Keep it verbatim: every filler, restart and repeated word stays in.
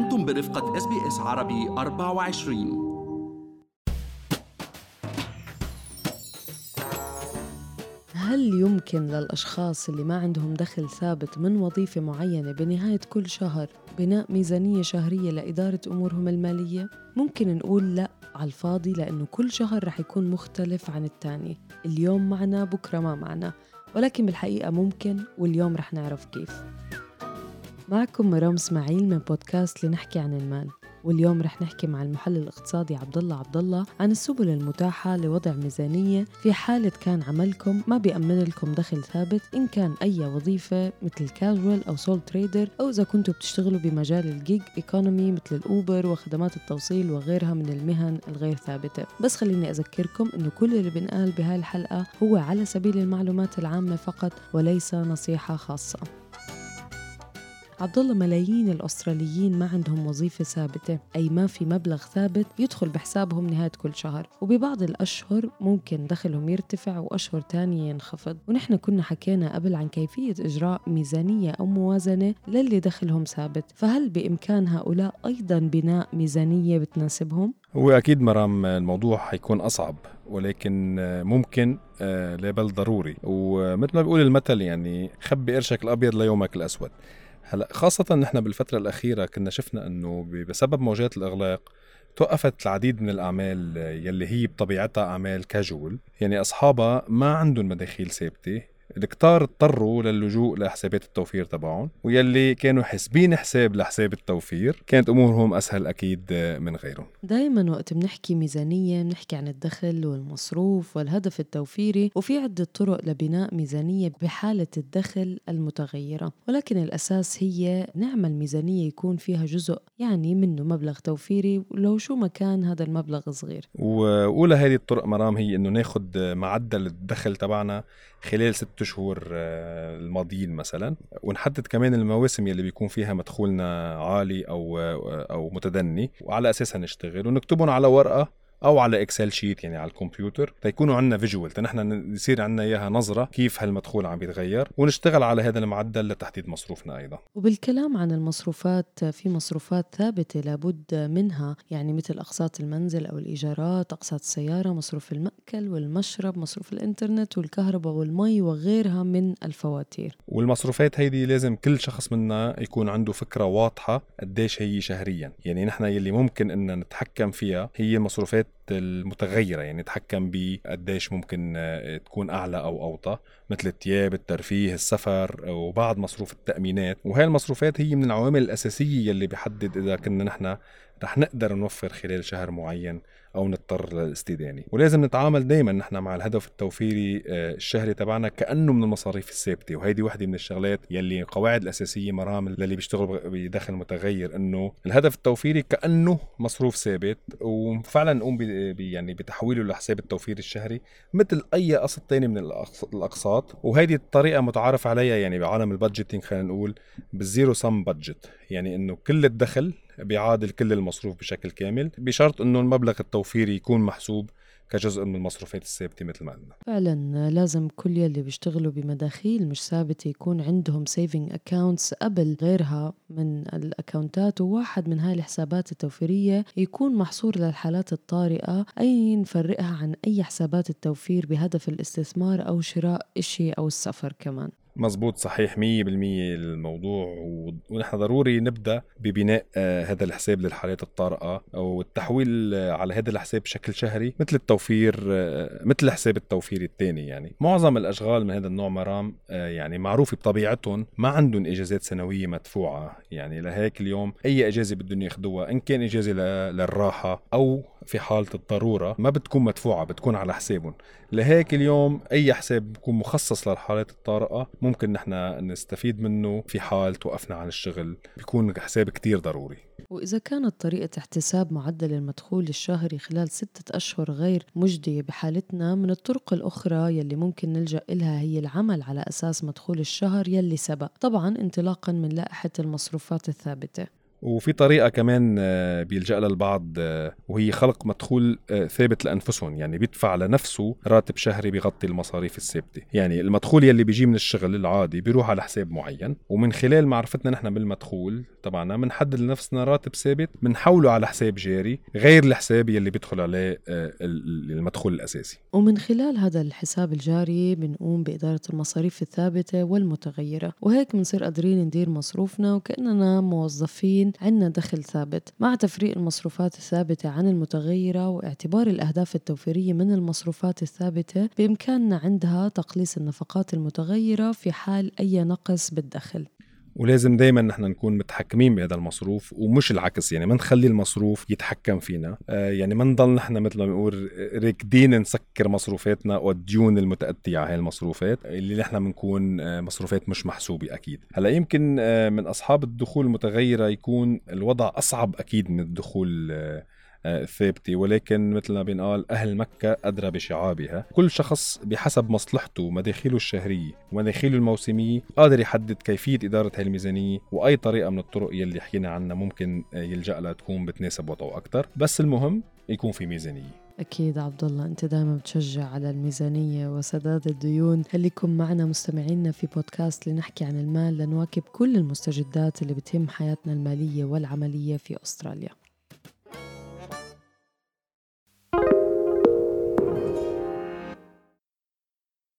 أنتم برفقة إس بي إس عربي أربعة وعشرين. هل يمكن للأشخاص اللي ما عندهم دخل ثابت من وظيفة معينة بنهاية كل شهر بناء ميزانية شهرية لإدارة أمورهم المالية؟ ممكن نقول لأ على الفاضي، لأنه كل شهر رح يكون مختلف عن التاني، اليوم معنا بكرة ما معنا، ولكن بالحقيقة ممكن، واليوم رح نعرف كيف. معكم مرام اسماعيل من بودكاست لنحكي عن المال، واليوم رح نحكي مع المحلل الاقتصادي عبدالله عبدالله عن السبل المتاحة لوضع ميزانية في حالة كان عملكم ما بيأمن لكم دخل ثابت، إن كان أي وظيفة مثل كاجوال أو سول تريدر، أو إذا كنتوا بتشتغلوا بمجال الجيج إيكونومي مثل الأوبر وخدمات التوصيل وغيرها من المهن الغير ثابتة. بس خليني أذكركم إنه كل اللي بنقال بهاي الحلقة هو على سبيل المعلومات العامة فقط وليس نصيحة خاصة. عبدالله، ملايين الأستراليين ما عندهم وظيفة ثابتة، أي ما في مبلغ ثابت يدخل بحسابهم نهاية كل شهر، وببعض الأشهر ممكن دخلهم يرتفع وأشهر تانية ينخفض. ونحن كنا حكينا قبل عن كيفية إجراء ميزانية أو موازنة للي دخلهم ثابت، فهل بإمكان هؤلاء أيضاً بناء ميزانية بتناسبهم؟ هو أكيد مرام الموضوع حيكون أصعب، ولكن ممكن لبل ضروري، ومثل ما بيقول المثل يعني خبي قرشك الأبيض ليومك الأسود. هلا خاصة نحن بالفترة الأخيرة كنا شفنا إنه بسبب موجات الإغلاق توقفت العديد من الأعمال يلي هي بطبيعتها أعمال كاجول، يعني أصحابها ما عندهم مداخيل ثابتة. الكتار اضطروا للجوء لحسابات التوفير تبعهم، ويلي كانوا حسبين حساب لحساب التوفير كانت أمورهم أسهل أكيد من غيرهم. دايما وقت بنحكي ميزانية بنحكي عن الدخل والمصروف والهدف التوفيري، وفي عدة طرق لبناء ميزانية بحالة الدخل المتغيرة، ولكن الأساس هي نعمل ميزانية يكون فيها جزء يعني منه مبلغ توفيري، ولو شو ما كان هذا المبلغ صغير. وأولى هذه الطرق مرام هي إنه ناخد معدل الدخل تبعنا خلال ست شهور الماضيين مثلا، ونحدد كمان المواسم يلي بيكون فيها مدخولنا عالي أو أو متدني، وعلى أساسها نشتغل ونكتبهم على ورقة أو على إكسل شيت يعني على الكمبيوتر، تيكونوا عنا فيجوال، تنحن يصير عنا إياها نظرة كيف هالمدخول عم بيتغير، ونشتغل على هذا المعدل لتحديد مصروفنا أيضا. وبالكلام عن المصروفات، في مصروفات ثابتة لابد منها، يعني مثل أقساط المنزل أو الإيجارات، أقساط السيارة، مصروف المأكل والمشرب، مصروف الإنترنت والكهرباء والمي وغيرها من الفواتير. والمصروفات هيدي لازم كل شخص منا يكون عنده فكرة واضحة قديش هي شهريا، يعني نحن يلي ممكن إن نتحكم فيها هي المصروفات المتغيرة، يعني نتحكم بقديش ممكن تكون أعلى أو أوطى، مثل التياب، الترفيه، السفر، وبعض مصروف التأمينات. وهي المصروفات هي من العوامل الأساسية اللي بيحدد إذا كنا نحن رح نقدر نوفر خلال شهر معين أو نضطر للاستدانة. ولازم نتعامل دايما نحن مع الهدف التوفيري الشهري تبعنا كأنه من المصاريف الثابتة، وهيدي واحدة من الشغلات يلي قواعد الأساسية مرام للي بيشتغل بدخل متغير، إنه الهدف التوفيري كأنه مصروف ثابت، وفعلا نقوم يعني بتحويله لحساب التوفير الشهري مثل أي قسط تاني من الأقساط. وهيدي الطريقة متعارف عليها يعني بعالم البادجتينج، خلينا نقول بالزيرو سم بادجت، يعني إنه كل الدخل بيعادل كل المصروف بشكل كامل، بشرط إنه المبلغ التوفيري يكون محسوب كجزء من المصروفات الثابتة مثل ما قلنا. فعلا لازم كل يلي بيشتغلوا بمداخيل مش ثابتة يكون عندهم سيفينج أكاونتس قبل غيرها من الأكاونتات، وواحد من هاي الحسابات التوفيرية يكون محصور للحالات الطارئة، أي نفرقها عن أي حسابات التوفير بهدف الاستثمار أو شراء إشي أو السفر كمان. مزبوط، صحيح، مية بالمية الموضوع، ونحن ضروري نبدأ ببناء هذا الحساب للحالات الطارئة، أو التحويل على هذا الحساب بشكل شهري مثل التوفير، مثل حساب التوفير الثاني. يعني معظم الأشغال من هذا النوع مرام يعني معروف بطبيعتهم ما عندهم إجازات سنوية مدفوعة، يعني لهيك اليوم أي إجازة بدهم ياخدوها، إن كان إجازة للراحة أو في حالة الضرورة، ما بتكون مدفوعة، بتكون على حسابهم. لهيك اليوم أي حساب بيكون مخصص للحالات الطارئة ممكن نحن نستفيد منه في حال توقفنا عن الشغل، بيكون حساب كتير ضروري. وإذا كانت طريقة احتساب معدل المدخول الشهري خلال ستة أشهر غير مجدية بحالتنا، من الطرق الأخرى يلي ممكن نلجأ إلها هي العمل على أساس مدخول الشهر يلي سبق، طبعاً انطلاقاً من لائحة المصروفات الثابتة. وفي طريقة كمان بيلجأ لها البعض وهي خلق مدخول ثابت لأنفسهم، يعني بيدفع لنفسه راتب شهري بيغطي المصاريف الثابتة. يعني المدخول يلي بيجي من الشغل العادي بيروح على حساب معين، ومن خلال معرفتنا نحن بالمدخول طبعا منحدد لنفسنا راتب ثابت منحوله على حساب جاري غير الحساب يلي بيدخل عليه المدخول الأساسي. ومن خلال هذا الحساب الجاري بنقوم بإدارة المصاريف الثابتة والمتغيرة، وهيك بنصير قادرين ندير مصروفنا وكأننا موظفين عنا دخل ثابت، مع تفريق المصروفات الثابتة عن المتغيرة واعتبار الأهداف التوفيرية من المصروفات الثابتة بإمكاننا عندها تقليص النفقات المتغيرة في حال أي نقص بالدخل. ولازم دايما نحن نكون متحكمين بهذا المصروف ومش العكس، يعني ما نخلي المصروف يتحكم فينا، آه يعني ما نضل نحن مثل ما بنقول راكدين نسكر مصروفاتنا والديون المتأتية على هاي المصروفات اللي نحن بنكون آه مصروفات مش محسوبة. أكيد هلا يمكن آه من أصحاب الدخول المتغيرة يكون الوضع أصعب أكيد من الدخول آه ثابتي، ولكن مثل ما بنقال أهل مكة أدرى بشعابها، كل شخص بحسب مصلحته ومداخيله الشهرية ومداخيله الموسمية قادر يحدد كيفية إدارة هاي الميزانية، وأي طريقة من الطرق يلي حكينا عنها ممكن يلجأ لها تكون بتناسب وضعه أكتر، بس المهم يكون في ميزانية. أكيد عبدالله أنت دائما بتشجع على الميزانية وسداد الديون. خليكم معنا مستمعينا في بودكاست لنحكي عن المال لنواكب كل المستجدات اللي بتهم حياتنا المالية والعملية في أستراليا.